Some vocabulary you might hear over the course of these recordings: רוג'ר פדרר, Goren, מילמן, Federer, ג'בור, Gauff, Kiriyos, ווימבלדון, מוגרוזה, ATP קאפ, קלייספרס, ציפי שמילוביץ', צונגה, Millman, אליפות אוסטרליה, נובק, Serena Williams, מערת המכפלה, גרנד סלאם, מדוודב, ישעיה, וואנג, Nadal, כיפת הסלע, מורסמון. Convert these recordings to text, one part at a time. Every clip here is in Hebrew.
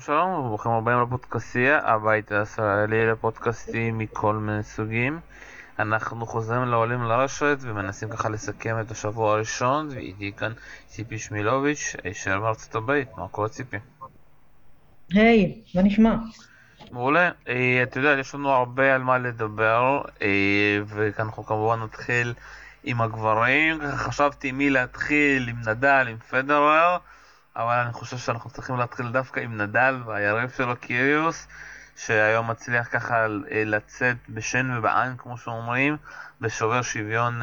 שלום שלום וברוכים הבאים לפודקאסטיה, הבית הישראלי לפודקאסטים מכל מיני סוגים. אנחנו חוזרים לעולים לרשת ומנסים ככה לסכם את השבוע הראשון, ואיתי כאן ציפי שמילוביץ' הישר מארצות הברית. מה קורה ציפי? היי, מה נשמע? מעולה, אתה יודע, יש לנו הרבה על מה לדבר, ואנחנו כמובן נתחיל עם הגברים. חשבתי מי להתחיל, עם נדל, עם פדרר, אבל אני חושב שאנחנו צריכים להתחיל דווקא עם נדל והיריב שלו קיריוס, שהיום מצליח ככה לצאת בשן ובעין, כמו שאומרים, בשובר שוויון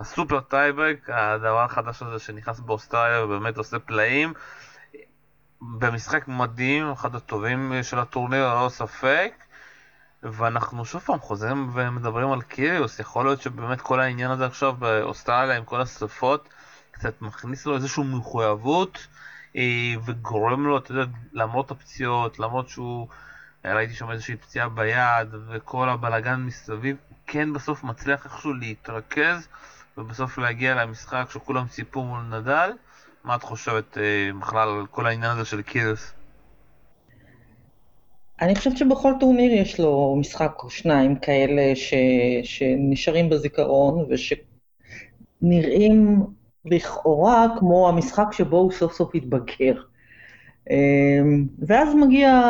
הסופר טייברק, הדבר החדש הזה שנכנס באוסטרליה ובאמת עושה פלאים, במשחק מדהים, אחד הטובים של הטורניר, לא ספק. ואנחנו שוב פעם חוזרים ומדברים על קיריוס. יכול להיות שבאמת כל העניין הזה עכשיו באוסטרליה עם כל השפות קצת מכניס לו איזושהי מחויבות וגורם לו, אתה יודע, למרות הפציעות, למרות שהוא, ראיתי שם איזושהי פציעה ביד וכל הבלגן מסביב, כן בסוף מצליח איכשהו להתרכז ובסוף להגיע למשחק שכולם ציפו מול נדל. מה את חושבת בכלל על כל העניין הזה של קיריוס? אני חושבת שבכל טורניר יש לו משחק או שניים כאלה שנשארים בזיכרון ושנראים לכאורה כמו המשחק שבו הוא סוף סוף התבגר. ואז מגיע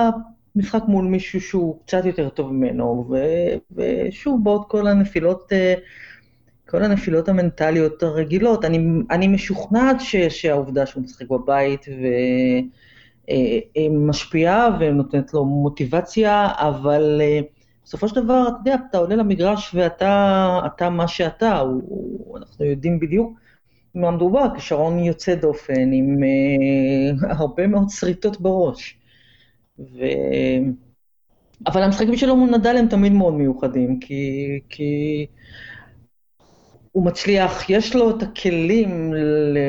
משחק מול מישהו שהוא קצת יותר טוב ממנו, ושוב באות כל הנפילות המנטליות הרגילות. אני משוכנעת שהעובדה שהוא משחק בבית משפיעה ונותנת לו מוטיבציה, אבל בסופו של דבר, אתה יודע, אתה עולה למגרש ואתה מה שאתה, אנחנו יודעים בדיוק מה מדובר, כשרון יוצא דופן עם הרבה מאוד שריטות בראש. אבל המשחקים שלו מול נדל הם תמיד מאוד מיוחדים, כי הוא מצליח, יש לו את הכלים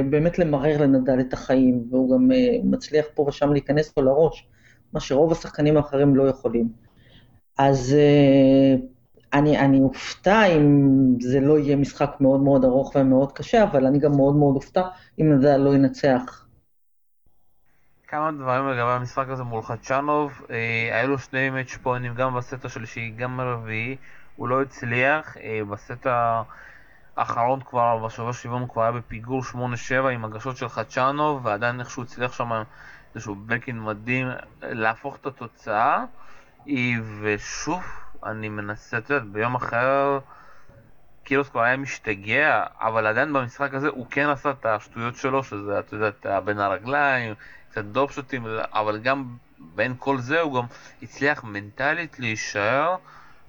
באמת למרר לנדל את החיים, והוא גם מצליח פה ושם להיכנס לו לראש, מה שרוב השחקנים האחרים לא יכולים. אז אני אופתע אם זה לא יהיה משחק מאוד מאוד ארוך ומאוד קשה, אבל אני גם מאוד מאוד אופתע אם נדל לא ינצח. כמה דברים לגבי המשחק הזה מול חדשנוב, היה לו שני מאץ' פוינטים גם בסט השלישי, גם ברביעי, הוא לא הצליח, בסט האחרון כבר, בשובר שוויון כבר היה בפיגור 8-7 עם הגשות של חדשנוב, ועדיין איכשהו הצליח שם איזשהו בקין מדהים להפוך את התוצאה, ושוב אני מנסה, אתה יודע, ביום אחר קיריוס כבר היה משתגע, אבל עדיין במשחק הזה הוא כן עשה את השטויות שלו, שזה, אתה יודע, בין הרגליים, קצת דופשוטים, אבל גם בין כל זה הוא גם הצליח מנטלית להישאר,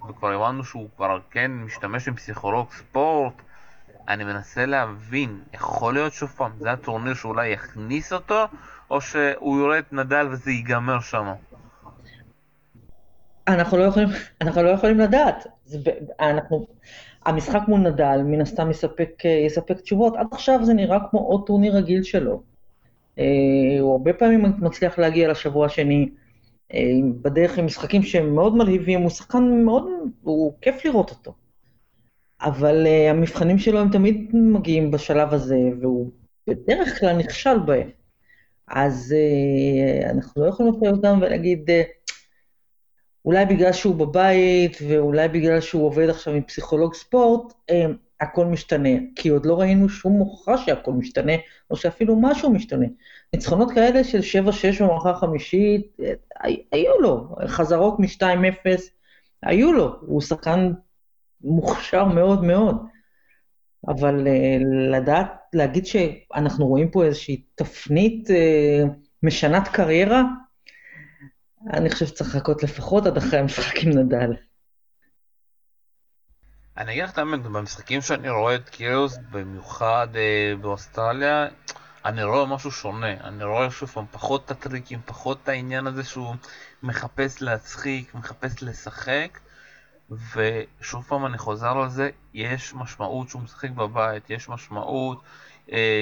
וכבר הבנו שהוא כבר כן משתמש עם פסיכולוג ספורט. אני מנסה להבין, יכול להיות שוב פעם, זה הטורניר שאולי יכניס אותו, או שהוא יורא את נדל וזה ייגמר שם? אנחנו לא יכולים לדעת. המשחק מול נדל מן הסתם יספק תשובות. עד עכשיו זה נראה כמו עוד טורניר רגיל שלו. הוא הרבה פעמים מצליח להגיע לשבוע השני, בדרך עם משחקים שהם מאוד מלהיבים, הוא שחקן מאוד, הוא כיף לראות אותו. אבל המבחנים שלו הם תמיד מגיעים בשלב הזה, והוא בדרך כלל נכשל בהם. אז אנחנו לא יכולים לתאר אותם ולהגיד, אולי בגלל שהוא בבית, ואולי בגלל שהוא עובד עכשיו עם פסיכולוג ספורט, הכל משתנה, כי עוד לא ראינו שום מוכחה שהכל משתנה, או שאפילו משהו משתנה. ניצחונות כאלה של 7-6 במערכה החמישית, היו לו, חזרות מ-2-0, היו לו, הוא שחקן מוכשר מאוד מאוד, אבל לדעת, להגיד שאנחנו רואים פה איזושהי תפנית משנת קריירה, אני חושב שצריך לחכות לפחות עד אחרי המשחק עם נדל. אני אגיד לך את האמת, במשחקים שאני רואה את קיריוס, במיוחד באוסטרליה, אני רואה משהו שונה, אני רואה שוב פעם פחות את הטריקים, פחות את העניין הזה שהוא מחפש להצחיק, מחפש לשחק, ושוב פעם אני חוזר על זה, יש משמעות שהוא משחק בבית, יש משמעות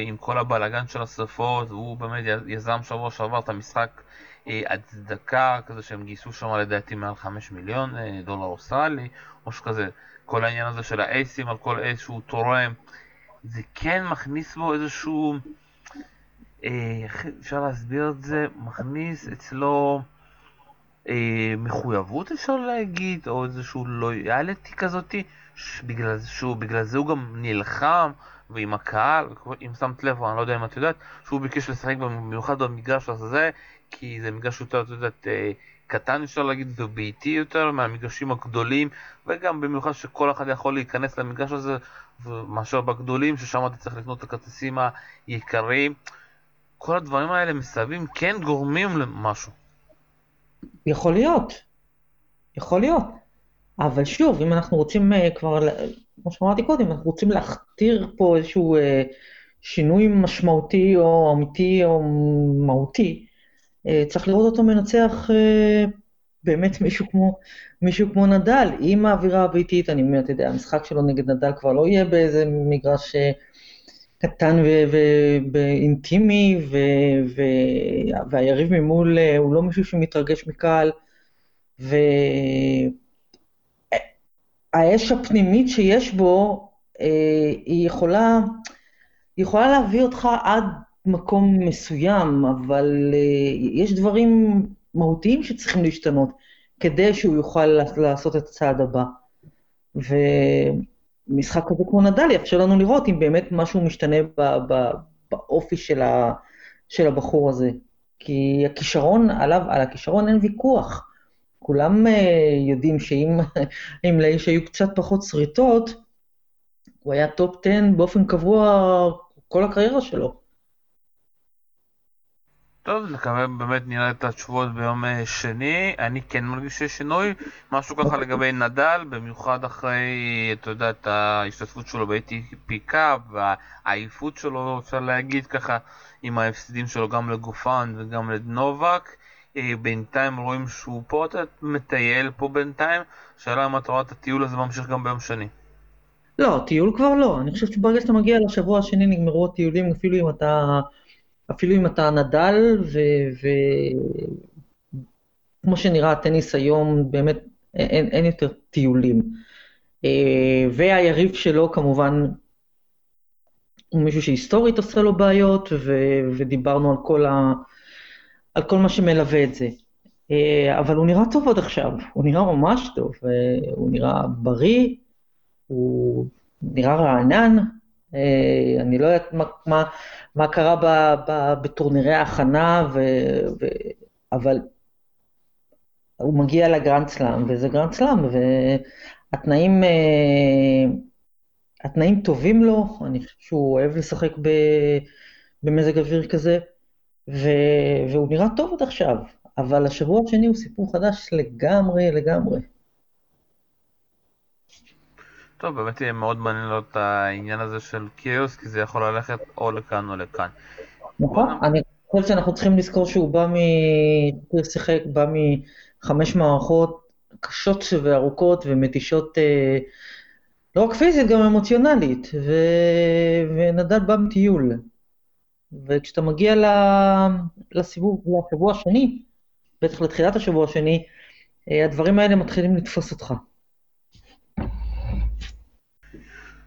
עם כל הבלגן של השפות, והוא באמת יזם שבוע שעבר את המשחק הצדקה, כזה שהם גייסו שם לדעתי מעל 5 מיליון דולר אוסטרלי, או שכזה, כל העניין הזה של האייסים על כל אייס שהוא תורם, זה כן מכניס בו איזשהו אפשר להסביר את זה, מכניס אצלו מחויבות, אפשר להגיד, או איזשהו לויאליטי כזאת, בגלל זה הוא גם נלחם, ועם הקהל, אם שמת לב, אני לא יודע אם את יודעת, שהוא ביקש לשחק במיוחד במגרש הזה, כי זה מגרש יותר, את יודעת, קטן אפשר להגיד, וביתי יותר מהמגרשים הגדולים, וגם במיוחד שכל אחד יכול להיכנס למגרש הזה, מאשר בגדולים, ששם אתה צריך לקנות את הכרטיסים היקרים, כל הדברים האלה מסביב כן גורמים למשהו. יכול להיות. אבל שוב, אם אנחנו רוצים כבר, כמו שאמרתי קודם, אנחנו רוצים להכתיר פה איזשהו שינוי משמעותי או אמיתי או מהותי, צריך לראות אותו מנצח באמת מישהו כמו נדל, עם האווירה הביתית, אני אומר, אתה יודע, המשחק שלו נגד נדל כבר לא יהיה באיזה מגרש קטן ואינטימי, והיריב ממול הוא לא מישהו שמתרגש מקהל, והאש הפנימית שיש בו, היא יכולה להביא אותך עד מקום מסוים, אבל יש דברים מהותיים שצריכים להשתנות, כדי שהוא יוכל לעשות את הצעד הבא. משחק כזה כמו נדל יאפשר לנו לראות אם באמת משהו משתנה באופי של הבחור הזה. כי הכישרון עליו, על הכישרון אין ויכוח. כולם יודעים שאם לאיש היו קצת פחות שריטות, הוא היה טופ 10 באופן קבוע כל הקריירה שלו. טוב, לקבל באמת נראה את התשובות ביום שני, אני כן מרגיש שיש שינוי, משהו ככה לגבי נדל, במיוחד אחרי, אתה יודע, את ההשתתפות שלו ב-ATP קאפ, והעייפות שלו, אפשר להגיד ככה, עם ההפסדים שלו גם לגופן וגם לדנובק, בינתיים רואים שהוא פה, אתה מטייל פה בינתיים, שאלה אם אתה רואה את הטיול הזה ממשיך גם ביום שני. לא, טיול כבר לא, אני חושב שברגע שאתה מגיע לשבוע השני נגמרו הטיולים, אפילו אם אתה נדל, וכמו שנראה הטניס היום, באמת אין יותר טיולים. והיריב שלו כמובן, הוא מישהו שהיסטורית עושה לו בעיות, ודיברנו על כל מה שמלווה את זה. אבל הוא נראה טוב עוד עכשיו, הוא נראה ממש טוב, הוא נראה בריא, הוא נראה רענן, אני לא יודעת מה קרה בטורנירי ההכנה, אבל הוא מגיע לגרנד סלאם, וזה גרנד סלאם, והתנאים טובים לו, אני חושב שהוא אוהב לשחק במזג אוויר כזה, והוא נראה טוב עוד עכשיו, אבל השבוע השני הוא סיפור חדש לגמרי. טוב, באמת יהיה מאוד מעניין לו את העניין הזה של קיריוס, כי זה יכול ללכת או לכאן או לכאן. נכון, אני חושב שאנחנו צריכים לזכור שהוא בא מ5 מערכות קשות וארוכות ומתישות, לא רק פיזית, גם אמוציונלית, ונדל בא מטיול. וכשאתה מגיע לשבוע השני, בטח לתחילת השבוע השני, הדברים האלה מתחילים לתפוס אותך.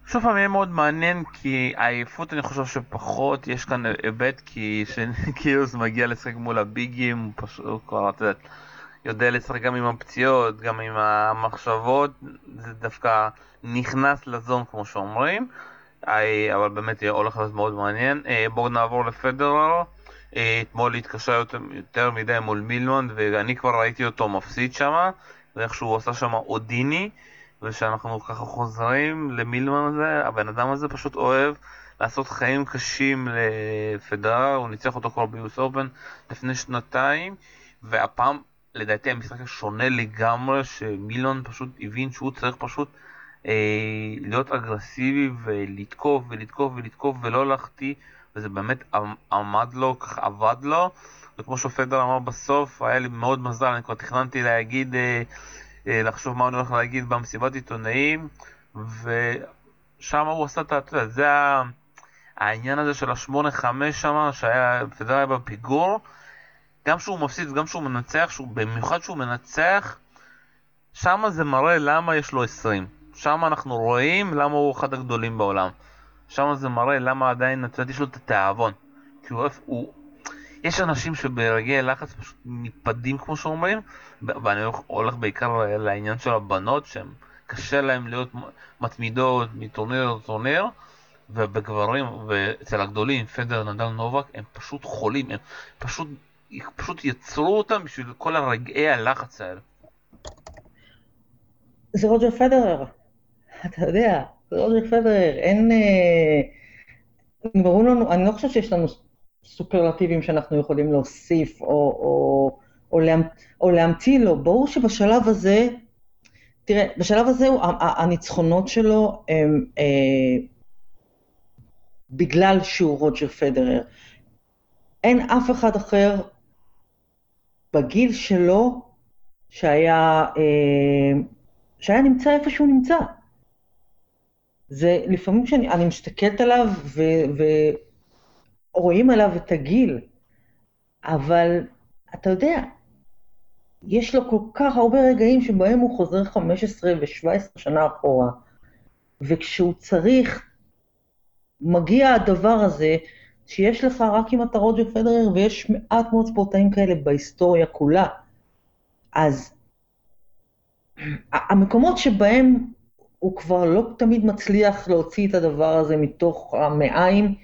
בסוף פעם יהיה מאוד מעניין, כי העייפות אני חושב שפחות, יש כאן היבט, כי קיריוס מגיע לשחק מול הביגים, הוא פשוט כבר יודע לשחק גם עם הפציעות, גם עם המחשבות, זה דווקא נכנס לזון כמו שאומרים, אבל באמת יהיה הולך לזה מאוד מעניין. בואו נעבור לפדרר, אתמול התקשה יותר מדי מול מילמן, ואני כבר ראיתי אותו מפסיד שם, ואיך שהוא עשה שם אודיני, ושאנחנו ככה חוזרים למילמן הזה, הבן אדם הזה פשוט אוהב לעשות חיים קשים לפדרר, הוא ניצח אותו כבר ביוס אופן לפני 2 שנים, והפעם לדעתי המשחק שונה לגמרי, שמילמן פשוט הבין שהוא צריך פשוט להיות אגרסיבי ולתקוף ולא להחטיא, וזה באמת עמד לו, כך עבד לו, וכמו שפדרר אמר בסוף, היה לי מאוד מזל, אני כבר תכננתי להגיד לחשוב מה אני הולך להגיד במסיבת עיתונאים, ושם הוא עשה את זה, זה העניין הזה של 8-5 שם, שהיה בפיגור, גם שהוא מפסיד, גם שהוא מנצח, במיוחד שהוא מנצח, שם זה מראה למה יש לו 20, שם אנחנו רואים למה הוא אחד הגדולים בעולם, שם זה מראה למה עדיין יש לו את התאבון, כי הוא... יש אנשים שברגעי לחץ פשוט מתפדים כמו שאומרים, ואני הולך בעיקר לעניין של הבנות, שהן קשה להן להיות מתמידות מטורניר לטורניר, ובגברים, ואצל הגדולים, פדר, נדל, נובק, הם פשוט חולים, הם פשוט יצרו אותם בשביל כל הרגעי הלחץ האלה. זה רוג'ר פדרר, אתה יודע, זה רוג'ר פדרר, אין... ברור לנו, אני לא חושב שיש לנו סופרלטיבים שאנחנו יכולים להוסיף או להמציא לו, ברור שבשלב הזה, תראה, בשלב הזה הניצחונות שלו הם בגלל שהוא רוג'ר פדרר, אין אף אחד אחר בגיל שלו שהיה נמצא איפה שהוא נמצא. זה לפעמים שאני משתכלת עליו ורואים עליו את הגיל, אבל אתה יודע, יש לו כל כך הרבה רגעים שבהם הוא חוזר 15 ו-17 שנה אחורה, וכשהוא צריך, מגיע הדבר הזה שיש לך רק עם אתה רוג'ר פדרר, ויש מעט מאוד ספורטאים כאלה בהיסטוריה כולה. אז המקומות שבהם הוא כבר לא תמיד מצליח להוציא את הדבר הזה מתוך המעיים,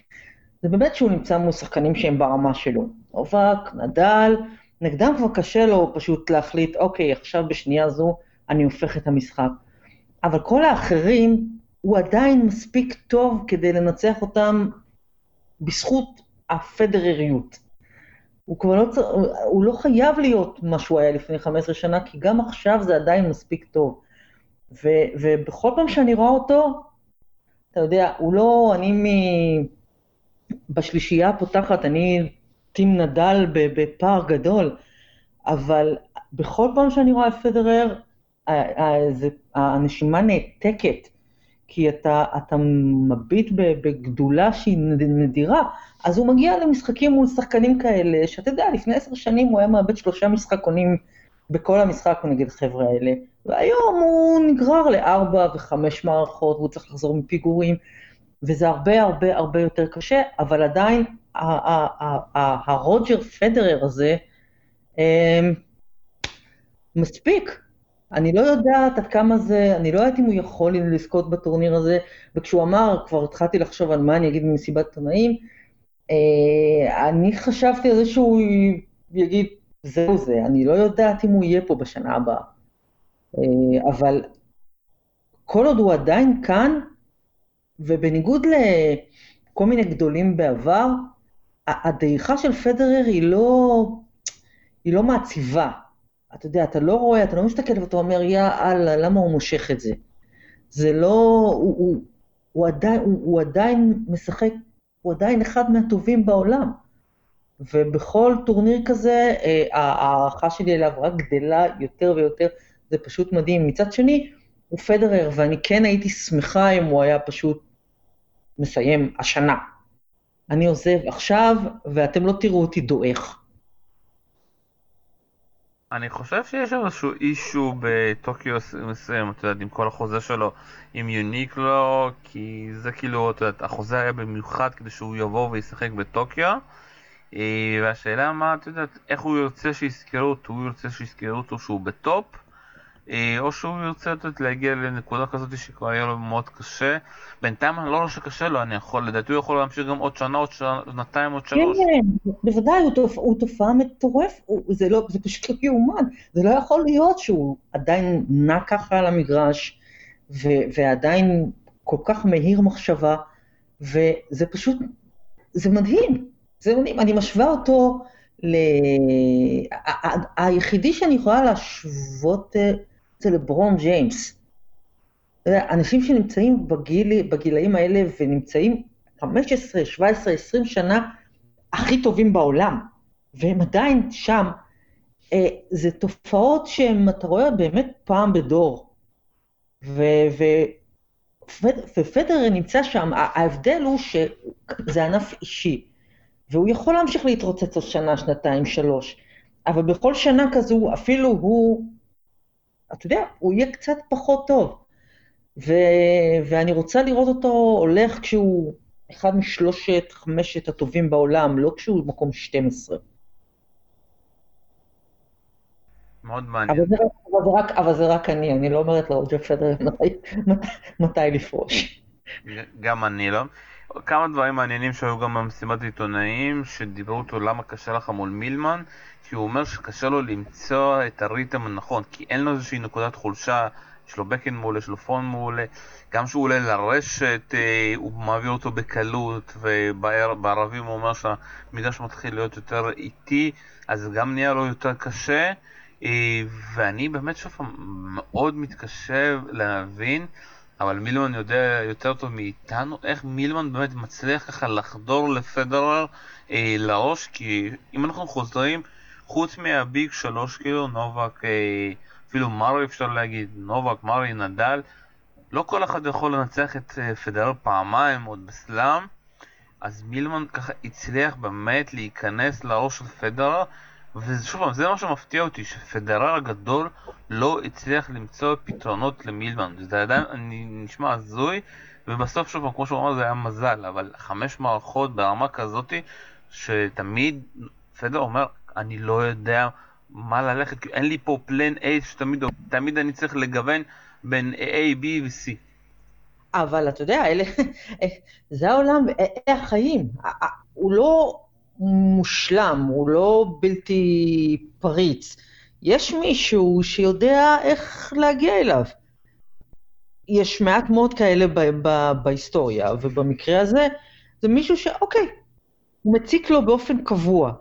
זה באמת שהוא נמצא מול שחקנים שהם ברמה שלו. נובק, נדל, נגדם כבר קשה לו פשוט להחליט, אוקיי, עכשיו בשנייה זו אני הופך את המשחק. אבל כל האחרים, הוא עדיין מספיק טוב כדי לנצח אותם בזכות הפדרריות. הוא לא חייב להיות מה שהוא היה לפני 15 שנה, כי גם עכשיו זה עדיין מספיק טוב. ובכל פעם שאני רואה אותו, אתה יודע, הוא לא, בשלישייה הפותחת, אני טים נדל בפער גדול, אבל בכל פעם שאני רואה פדרר, הנשימה נעתקת, כי אתה מביט בגדולה שהיא נדירה, אז הוא מגיע למשחקים מול שחקנים כאלה, שאתה יודע, לפני 10 שנים הוא היה מאבד 3 משחקונים בכל המשחק נגד חבר'ה האלה, והיום הוא נגרר ל4 ו5 מערכות, והוא צריך לחזור מפיגורים, וזה הרבה הרבה הרבה יותר קשה, אבל עדיין הרוג'ר פדרר הזה מספיק. אני לא יודעת עד כמה זה, אני לא יודעת אם הוא יכול לזכות בטורניר הזה, וכשהוא אמר, כבר התחלתי לחשוב על מה אני אגיד במסיבת עיתונאים, אני חשבתי על זה שהוא יגיד, זהו זה, אני לא יודעת אם הוא יהיה פה בשנה הבאה. אבל כל עוד הוא עדיין כאן, ובניגוד לכל מיני גדולים בעבר, הדעיכה של פדרר היא לא מעציבה. אתה יודע, אתה לא רואה, אתה לא משתכל ואתה אומר, יאללה, למה הוא מושך את זה? זה לא, הוא עדיין משחק, הוא עדיין אחד מהטובים בעולם. ובכל טורניר כזה, ההערכה שלי אליו רק גדלה יותר ויותר, זה פשוט מדהים. מצד שני, הוא פדרר, ואני כן הייתי שמחה אם הוא היה פשוט מסיים השנה. אני עוזב עכשיו, ואתם לא תראו אותי דואך. אני חושב שיש איזשהו אישו בטוקיו מסוים, אתה יודע, עם כל החוזה שלו, עם יוניק לו, כי זה כאילו, אתה יודע, החוזה היה במיוחד כדי שהוא יבוא וישחק בטוקיו, והשאלה מה, אתה יודע, איך הוא ירצה שיזכרו אותו, הוא ירצה שיזכרו אותו שהוא בטופ, או שהוא ירצה להגיע לנקודה כזאת שכבר היה לו מאוד קשה. בינתיים לא שקשה לו, אני יכול, לדעתי הוא יכול להמשיך גם עוד שנה, עוד שנתיים, עוד 3. כן, בוודאי, הוא תופעה מטורף, זה פשוט לא יאומן, זה לא יכול להיות שהוא עדיין נע ככה על המגרש, ועדיין כל כך מהיר מחשבה, וזה פשוט, זה מדהים, זה מדהים, אני משווה אותו, היחידי שאני יכולה להשוות זה לברון ג'יימס. אנשים שנמצאים בגילאים האלה ונמצאים 15, 17, 20 שנה הכי טובים בעולם, והם עדיין שם, זה תופעות שהן, אתה רואה, באמת פעם בדור. ופדרר נמצא שם, ההבדל הוא שזה ענף אישי, והוא יכול להמשיך להתרוצץ עוד שנה, 2, 3, אבל בכל שנה כזו אפילו הוא, אתה יודע, הוא יהיה קצת פחות טוב, ואני רוצה לראות אותו הולך כשהוא אחד משלושת, חמשת הטובים בעולם, לא כשהוא מקום 12. מאוד מעניין. אבל זה רק אני לא אומרת לרוג'ר פדרר מתי לפרוש. גם אני לא. כמה דברים מעניינים שהיו גם במסיבת עיתונאים, שדיברו אותו למה קשה לך מול מילמן, כי הוא אומר שקשה לו למצוא את הריתם הנכון, כי אין לו איזושהי נקודת חולשה, יש לו בקן מעולה, יש לו פון מעולה, גם שהוא עולה לרשת, הוא מעביר אותו בקלות, ובערבים הוא אומר שהמידע שמתחיל להיות יותר איטי, אז גם נהיה לו יותר קשה, ואני באמת שוב מאוד מתקשה להבין, אבל מילמן יודע יותר טוב מאיתנו, איך מילמן באמת מצליח ככה לחדור לפדרר לראש, כי אם אנחנו חוזרים, חוץ מהביג 3 כאילו, נובק, אפילו מרי אפשר להגיד, נובק, מרי, נדל, לא כל אחד יכול לנצח את פדרר פעמיים עוד בסלאם, אז מילמן ככה הצליח באמת להיכנס לראש של פדרר, ושוב פעם, זה מה שמפתיע אותי, שפדרר הגדול לא הצליח למצוא פתרונות למילמן. זה עדיין נשמע הזוי, ובסוף שוב פעם, כמו שהוא אמר, זה היה מזל, אבל 5 מערכות ברמה כזאת, שתמיד פדרר אומר, אני לא יודע מה ללכת, כי אין לי פה פלן A, שתמיד אני צריך לגוון בין A, B ו-C. אבל אתה יודע, זה העולם, אלה החיים, הוא לא מושלם, הוא לא בלתי פריץ. יש מישהו שיודע איך להגיע אליו. יש מעט מאוד כאלה בהיסטוריה, ובמקרה הזה, זה מישהו שאוקיי, הוא מציק לו באופן קבוע.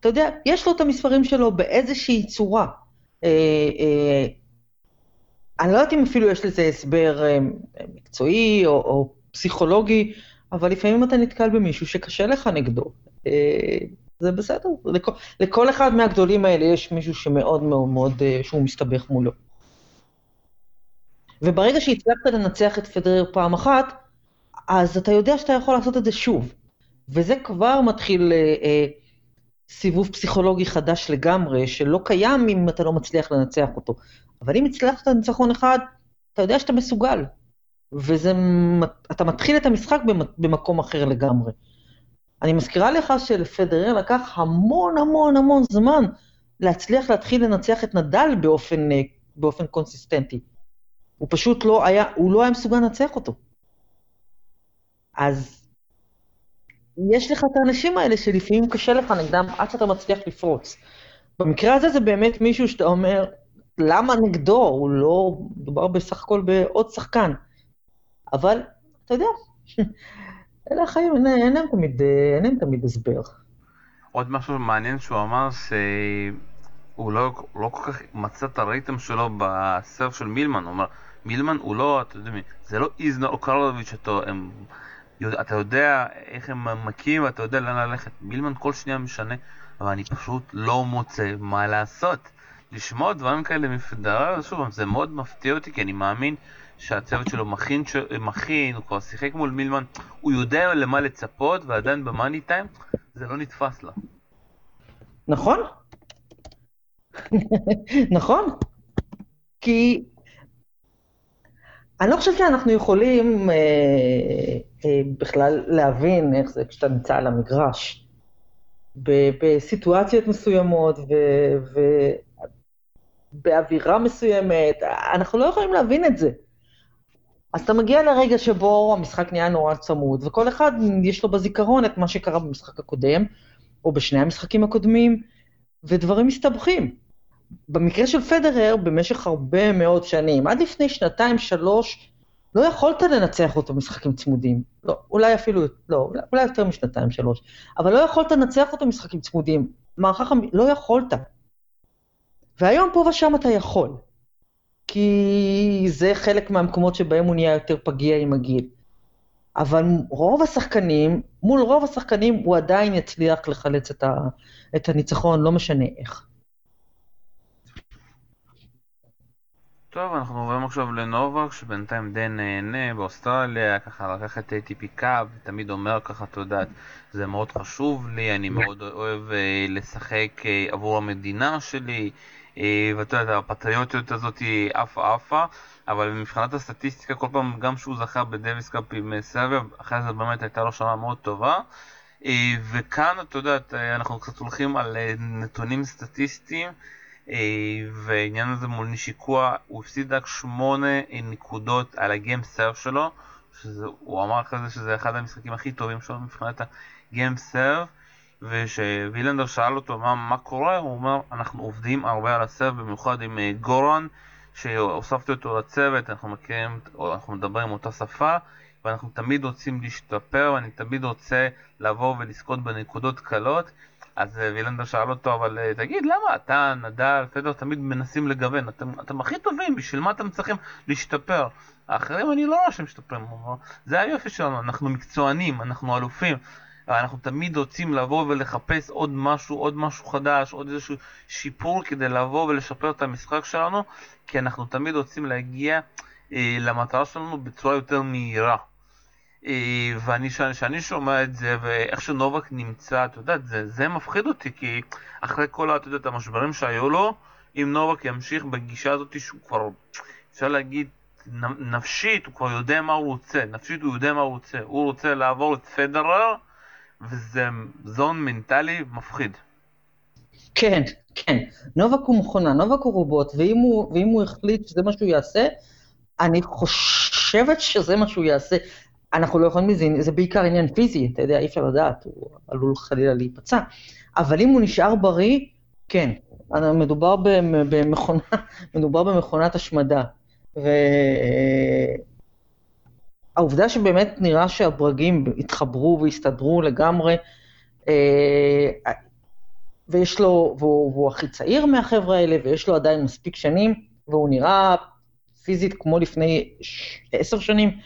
אתה יודע, יש לו את המספרים שלו באיזושהי צורה. אני לא יודעת אם אפילו יש לזה הסבר מקצועי או פסיכולוגי, אבל לפעמים אתה נתקל במישהו שקשה לך נגדו. זה בסדר, לכל אחד מהגדולים האלה יש מישהו שמאוד מאוד, שהוא מסתבך מולו. וברגע שהצלחת לנצח את פדרר פעם אחת, אז אתה יודע שאתה יכול לעשות את זה שוב. וזה כבר מתחיל סיבוב פסיכולוגי חדש לגמרי, שלא קיים אם אתה לא מצליח לנצח אותו. אבל אם הצלחת לנצחון אחד, אתה יודע שאתה מסוגל. ואתה מתחיל את המשחק במקום אחר לגמרי. אני מזכירה לך שלפדרר לקח המון המון המון זמן להצליח להתחיל לנצח את נדל באופן קונסיסטנטי. הוא פשוט לא היה מסוגל לנצח אותו. אז יש לך את האנשים האלה שלפעמים קשה לך נגדם עד שאתה מצליח לפרוץ. במקרה הזה זה באמת מישהו שאתה אומר, למה נגדו? הוא לא מדובר בסך הכל בעוד שחקן. אבל אתה יודע, אלה החיים, אינם תמיד הסבר. עוד משהו מעניין שהוא אמר שהוא לא כל כך מצא את הרייטם שלו בסרף של מילמן. הוא אומר, מילמן הוא לא, אתה יודע מי, זה לא איזנר או קרלוביץ' אתה יודע איך הם מקים ואתה יודע לאן ללכת. מילמן כל שנייה משנה, אבל אני פשוט לא מוצא מה לעשות. לשמוע דברים כאלה מפדרר, שוב, זה מאוד מפתיע אותי, כי אני מאמין שהצוות שלו מכין, הוא כבר שיחק מול מילמן, הוא יודע למה לצפות, ועדיין במאני טיים, זה לא נתפס לה. נכון? נכון? כי אני לא חושב שאנחנו יכולים בכלל להבין איך זה כשאתה נמצא על המגרש, בסיטואציות מסוימות ובאווירה מסוימת, אנחנו לא יכולים להבין את זה. אז אתה מגיע לרגע שבו המשחק נהיה נורא צמוד, וכל אחד יש לו בזיכרון את מה שקרה במשחק הקודם, או בשני המשחקים הקודמים, ודברים מסתבכים. במקרה של פדרר, במשך הרבה מאוד שנים, עד לפני 2-3, לא יכולת לנצח אותו משחקים צמודים. לא, אולי אפילו, לא, אולי יותר מ-2-3, אבל לא יכולת לנצח אותו משחקים צמודים. לא יכולת. והיום פה ושם אתה יכול. כי זה חלק מהמקומות שבהם הוא נהיה יותר פגיע עם הגיל. אבל מול רוב השחקנים הוא עדיין יצליח לחלץ את הניצחון, לא משנה איך. טוב, אנחנו עוברים עכשיו לנובק, שבינתיים די נהנה באוסטרליה, ככה לקחת ATP קאפ, תמיד אומר ככה, אתה יודעת, זה מאוד חשוב לי, אני מאוד אוהב לשחק עבור המדינה שלי, ואתה יודעת, הפטריוטיות הזאת היא אפה, אבל מבחינת הסטטיסטיקה, כל פעם גם שהוא זכה בדוויס קאפ עם סרביה, אחרי זה באמת הייתה לו שנה מאוד טובה, וכאן, אתה יודעת, אנחנו קצת הולכים על נתונים סטטיסטיים, והעניין הזה מול נשיקוע, הוא הפסיד רק 8 נקודות על הגיים סרב שלו, הוא אמר אחרי זה שזה אחד המשחקים הכי טובים שלו מבחינת הגיים סרב, ושווילנדר שאל אותו מה קורה, הוא אומר אנחנו עובדים הרבה על הסרב, במיוחד עם גורן שהוספתי אותו לצוות, אנחנו מדברים אותה שפה ואנחנו תמיד רוצים להשתפר, ואני תמיד רוצה לבוא ולזכות בנקודות קלות. אז וילנדר שאל אותו, אבל תגיד, למה אתה, נדל, פדרר, תמיד מנסים לגוון? אתם הכי טובים, בשביל מה אתם צריכים להשתפר? האחרים אני לא רואה שהם משתפרים, זה היופי שלנו, אנחנו מקצוענים, אנחנו אלופים, אנחנו תמיד רוצים לבוא ולחפש עוד משהו חדש, עוד איזשהו שיפור כדי לבוא ולשפר את המשחק שלנו, כי אנחנו תמיד רוצים להגיע למטרה שלנו בצורה יותר מהירה. ואני שומע את זה ואיך שנובק נמצא, אתה יודעת, זה מפחיד אותי, כי אחרי כל המשברים שהיו לו, אם נובק ימשיך בגישה הזאת שהוא כבר, אפשר להגיד, נפשית הוא כבר יודע מה הוא רוצה, הוא רוצה לעבור את פדרר, וזה זון מנטלי מפחיד. כן, נובק הוא מכונה, נובק הוא רובוט, ואם הוא החליט שזה מה שהוא יעשה, אני חושבת שזה מה שהוא יעשה. אנחנו לא יכולים מזה, זה בעיקר עניין פיזי, אתה יודע, אי אפשר לדעת, הוא עלול חלילה להיפצע, אבל אם הוא נשאר בריא, כן, מדובר במכונת השמדה, והעובדה שבאמת נראה שהברגים התחברו והסתדרו לגמרי, והוא הכי צעיר מהחבר'ה האלה, ויש לו עדיין מספיק שנים, והוא נראה פיזית כמו לפני 10 שנים,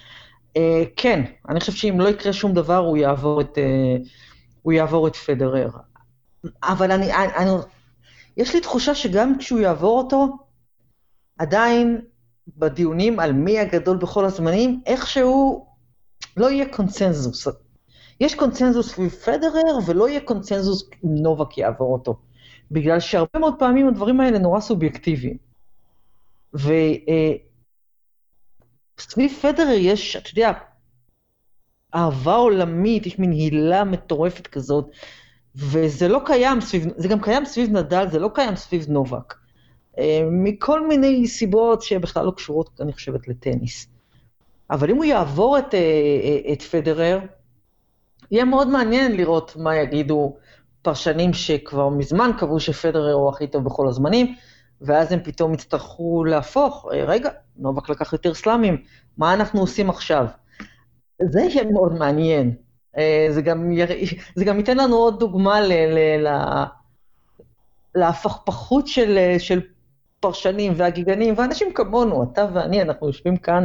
כן, אני חושב שאם לא יקרה שום דבר, הוא יעבור את פדרר. אבל יש לי תחושה שגם כשהוא יעבור אותו, עדיין בדיונים על מי הגדול בכל הזמנים, איכשהו לא יהיה קונצנזוס. יש קונצנזוס סביב פדרר, ולא יהיה קונצנזוס אם נובק יעבור אותו. בגלל שהרבה מאוד פעמים הדברים האלה נורא סובייקטיביים. סביב פדרר יש, אתה יודע, אהבה עולמית, יש מין הילה מטורפת כזאת, וזה לא קיים סביב, זה גם קיים סביב נדל, זה לא קיים סביב נובק. מכל מיני סיבות שבכלל לא קשורות, אני חושבת, לטניס. אבל אם הוא יעבור את פדרר, יהיה מאוד מעניין לראות מה יגידו פרשנים שכבר מזמן קבעו שפדרר הוא הכי טוב בכל הזמנים, ואז הם פתאום יצטרכו להפוך, רגע, נובק לקח יותר סלאמים, מה אנחנו עושים עכשיו? זה יהיה מאוד מעניין, זה גם ייתן לנו עוד דוגמה להפכפכות של פרשנים והגיגנים, ואנשים כמונו, אתה ואני, אנחנו יושבים כאן,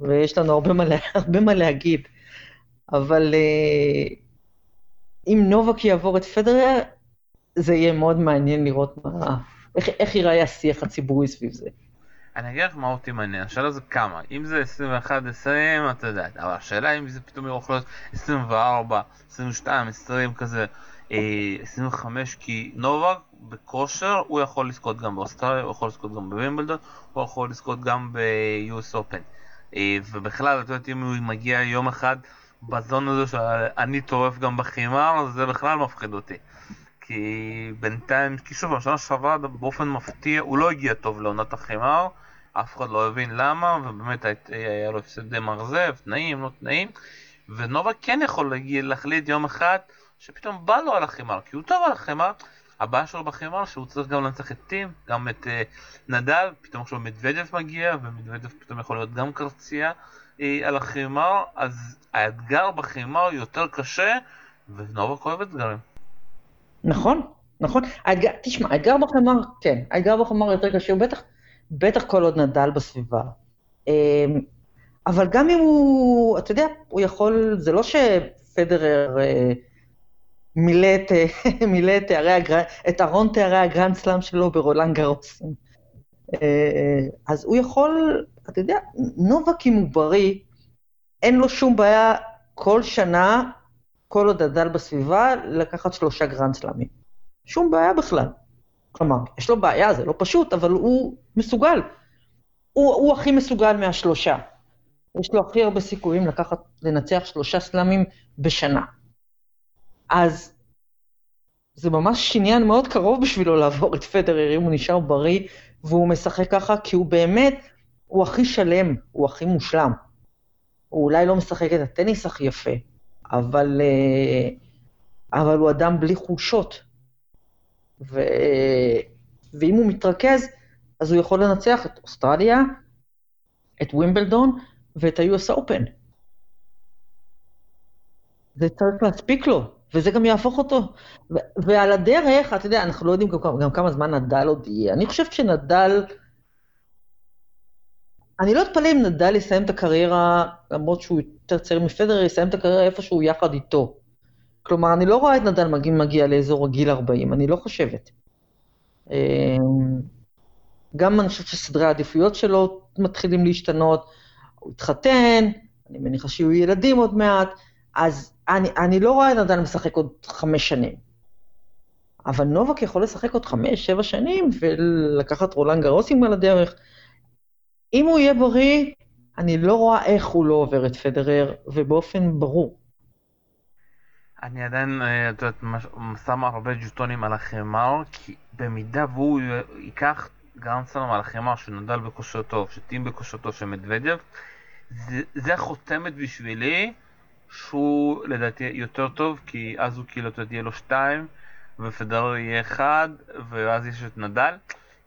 ויש לנו הרבה מה להגיד, אבל אם נובק יעבור את פדרר, זה יהיה מאוד מעניין לראות מה... איך ייראה השיח הציבורי סביב זה? אני אגיד לך מה אותי מעניין, השאלה זה כמה, אם זה 21, 20, אתה יודעת, אבל השאלה אם זה פתאום יכול להיות 24, 22, 20 כזה, 25, כי נובק בכושר, הוא יכול לזכות גם באוסטרליה, הוא יכול לזכות גם בווימבלדון, הוא יכול לזכות גם ב-US Open, ובכלל, אתה יודעת, אם הוא מגיע יום אחד בזון הזה שאני טורף גם בחימר, זה בכלל מפחיד אותי. כי בינתיים, כי שוב, השנה שעברה באופן מפתיע, הוא לא הגיע טוב לעונת החימר, אף אחד לא הבין למה, ובאמת היה לו הפסד מרזב, תנאים, לא תנאים, ונובק כן יכול להחליט יום אחד שפתאום בא לו על החימר, כי הוא טוב על החימר, הבעיה שלו בחימר שהוא צריך גם לנצח את טים, גם את נדל, פתאום עכשיו מדוודב מגיע, ומדוודב פתאום יכול להיות גם קרצייה על החימר, אז האתגר בחימר יותר קשה, ונובק אוהב אתגרים. נכון. האתגר בחמר, כן, האתגר בחמר יותר קשה, הוא בטח כל עוד נדל בסביבה. אבל גם אם הוא, אתה יודע, הוא יכול, זה לא שפדרר מילא את ארון תארי הגרנד סלאם שלו ברולנד גארוס. אז הוא יכול, אתה יודע, נובק אם הוא בריא, אין לו שום בעיה כל שנה, כל עוד הדל בסביבה, לקחת 3 גרנד סלאמים. שום בעיה בכלל. כלומר, יש לו בעיה, זה לא פשוט, אבל הוא מסוגל. הוא הכי מסוגל מה3. יש לו הכי הרבה סיכויים לקחת, לנצח 3 סלאמים בשנה. אז זה ממש עניין מאוד קרוב בשבילו לעבור את פדרר, אם הוא נשאר בריא, והוא משחק ככה, כי הוא באמת, הוא הכי שלם, הוא הכי מושלם. הוא אולי לא משחק את הטניס הכי יפה, אבל הוא אדם בלי חושות. ואם הוא מתרכז, אז הוא יכול לנצח את אוסטרליה, את ווימבלדון, ואת ה-US Open. זה צריך להספיק לו. וזה גם יהפוך אותו. ועל הדרך, אתה יודע, אנחנו לא יודעים גם כמה זמן נדל עוד יהיה. אני חושבת שנדל, אני לא אתפלא אם נדל יסיים את הקריירה, למרות שהוא יותר צעיר מפדרר, יסיים את הקריירה איפשהו יחד איתו. כלומר, אני לא רואה את נדל מגיע לאזור הגיל 40, אני לא חושבת. גם אני חושבת שסדרי העדיפויות שלו מתחילים להשתנות, הוא התחתן, אני מניחה שיהיו ילדים עוד מעט, אז אני לא רואה את נדל משחק עוד 5 שנים, אבל נובק יכול לשחק עוד 5-7 שנים, ולקחת רולנד גארוסים על הדרך. אם הוא יהיה בריא, אני לא רואה איך הוא לא עובר את פדרר, ובאופן ברור. אני עדיין, את יודעת, שמה הרבה ג'וטונים על החמר, כי במידה והוא ייקח גרנד סלאם על החמר, שנדל בכושר טוב, שטים בכושר טוב, שמדוודב, זה חותמת בשבילי, שהוא לדעתי יותר טוב, כי אז הוא כאילו תהיה לו 2 ופדרר יהיה 1 ואז יש את נדל,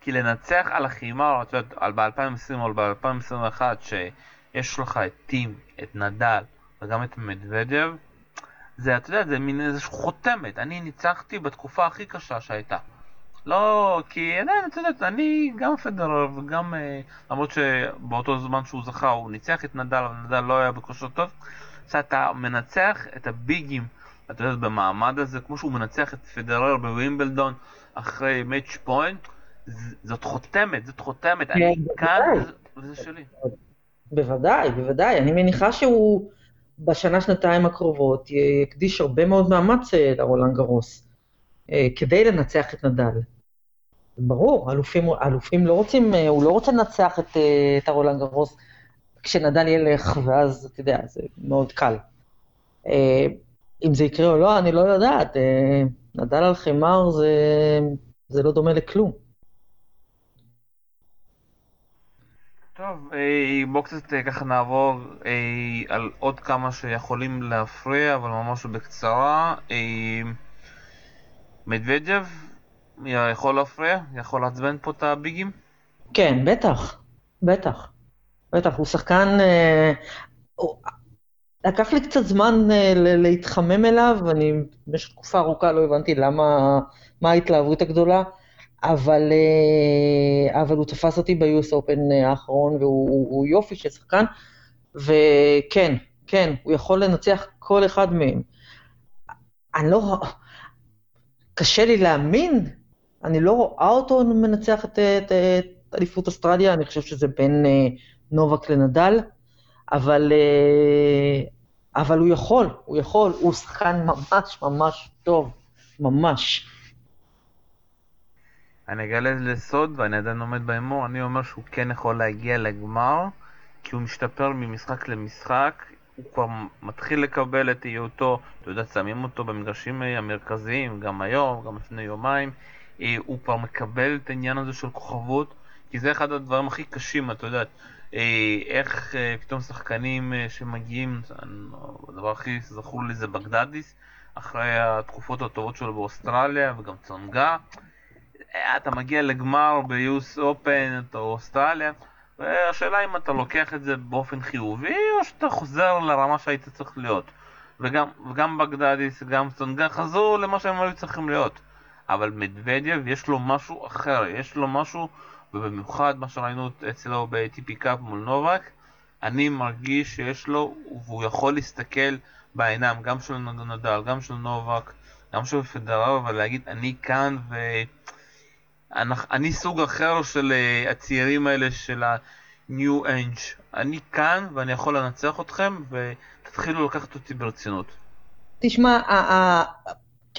כי לנצח על החימר ב-2020 או ב-2021 שיש לך את טים, את נדל וגם את מדוודב, זה, אתה יודע, זה מין איזושהי חותמת, אני ניצחתי בתקופה הכי קשה שהייתה. לא, כי אתה יודע, אני גם פדרר וגם, למרות שבאותו זמן שהוא זכה הוא ניצח את נדל ונדל לא היה בכושר טוב, שאתה מנצח את הביגים, אתה יודע, במעמד הזה, כמו שהוא מנצח את פדרר בווימבלדון אחרי מאץ' פוינט, זאת חותמת, זאת חותמת, אני כאן וזה שלי. בוודאי, בוודאי, אני מניחה שהוא בשנה-שנתיים הקרובות יקדיש הרבה מאוד מאמץ לרולנד גארוס, כדי לנצח את נדל. ברור, אלופים לא רוצים, הוא לא רוצה לנצח את הרולנד גארוס, כשנדל ילך, ואז, אתה יודע, זה מאוד קל. אם זה יקרה או לא, אני לא יודעת. נדל על חימר זה לא דומה לכלום. טוב, בואו קצת ככה נעבור על עוד כמה שיכולים להפריע, אבל ממש בקצרה. מדוודב יכול להפריע? יכול להצבן פה את הביגים? כן, בטח, בטח. בטח, הוא שחקן, לקח לי קצת זמן להתחמם אליו, אני במשך תקופה ארוכה לא הבנתי למה, מה ההתלהבות הגדולה, אבל הוא תפס אותי ב-US Open האחרון, והוא יופי של שחקן, וכן, כן, הוא יכול לנצח כל אחד מהם. אני לא, קשה לי להאמין, אני לא רואה אותו מנצח את אליפות אוסטרליה, אני חושב שזה בין נובק לנדל, אבל הוא יכול, הוא שחקן ממש טוב, ממש. אני אגלה לסוד, ואני עדיין עומד באמור, אני אומר שהוא כן יכול להגיע לגמר, כי הוא משתפר ממשחק למשחק, הוא כבר מתחיל לקבל את היותו, אתה יודע, שמים אותו במגרשים המרכזיים, גם היום, גם לפני יומיים, הוא כבר מקבל את העניין הזה של כוכבות, כי זה אחד הדברים הכי קשים, אתה יודעת, איך פתאום שחקנים שמגיעים, הדבר הכי זכור לי זה בגדדיס, אחרי התקופות הטובות שלו באוסטרליה וגם צונגה, אתה מגיע לגמר ב-US Open או אוסטרליה, והשאלה אם אתה לוקח את זה באופן חיובי או שאתה חוזר לרמה שהיית צריך להיות. וגם בגדדיס, גם צונגה חזרו למה שהם היו צריכים להיות. אבל מדוודב יש לו משהו אחר, יש לו משהו, ובמיוחד מה שראינו אצלו ב-ATP קאפ מול נובק, אני מרגיש שיש לו, והוא יכול להסתכל בעיניים, גם של נדל, גם של נובק, גם של פדרר, ולהגיד, אני כאן, אני סוג אחר של הצעירים האלה של ה-New Age. אני כאן ואני יכול לנצח אתכם ותתחילו לקחת אותי ברצינות. תשמע,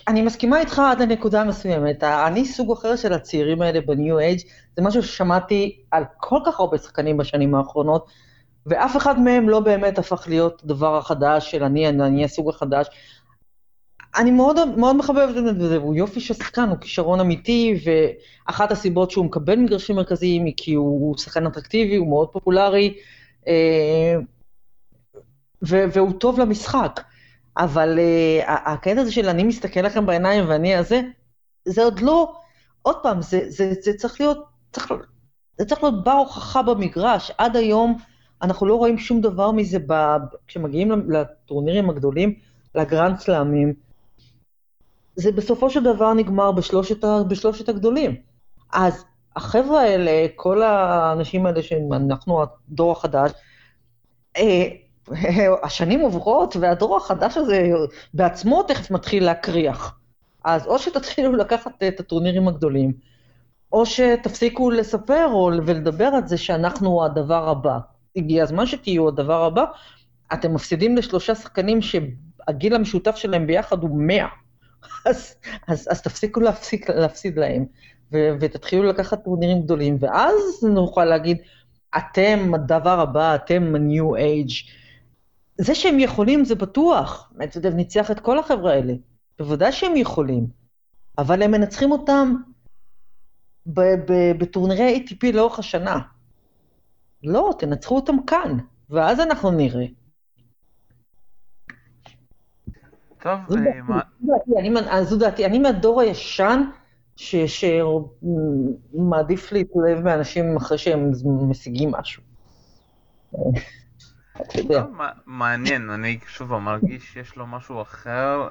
אני מסכימה איתך עד הנקודה מסוימת. אני סוג אחר של הצעירים האלה בניו אייג' זה משהו ששמעתי על כל כך הרבה שחקנים בשנים האחרונות, ואף אחד מהם לא באמת הפך להיות דבר החדש של אני הסוג החדש. אני מאוד, מאוד מחבב את זה, הוא יופי ששחקן, הוא כישרון אמיתי, ואחת הסיבות שהוא מקבל מגרשים מרכזיים היא כי הוא שחקן אטרקטיבי, הוא מאוד פופולרי, והוא טוב למשחק. אבל הקטע הזה של אני מסתכל לכם בעיניים ואני הזה, זה עוד לא, עוד פעם, זה צריך להיות בר הוכחה במגרש. עד היום אנחנו לא רואים שום דבר מזה, כשמגיעים לטורנירים הגדולים, לגרנד סלאמים, זה בסופו של דבר נגמר בשלושת הגדולים. אז החבר'ה האלה, כל האנשים האלה שאנחנו הדור החדש, השנים עוברות, והדור החדש הזה בעצמו תכף מתחיל להקריח. אז או שתתחילו לקחת את הטורנירים הגדולים, או שתפסיקו לספר ולדבר על זה שאנחנו הדבר הבא. הגיע הזמן שתהיו הדבר הבא, אתם מפסידים לשלושה שחקנים שהגיל המשותף שלהם ביחד הוא 100. אז תפסיקו להפסיד להם, ותתחילו לקחת טורנירים גדולים, ואז נוכל להגיד, אתם הדבר הבא, אתם ה-New Age. זה שהם יכולים זה בטוח, מדוודב ניצח את כל החברה האלה, בוודאי שהם יכולים, אבל הם מנצחים אותם בטורנירי ATP לאורך השנה. לא, תנצחו אותם כאן, ואז אנחנו נראה. טוב, זו דעתי, אני מהדור הישן, שמעדיף להתלהב מאנשים אחרי שהם משיגים משהו. מעניין, אני שוב מרגיש שיש לו משהו אחר,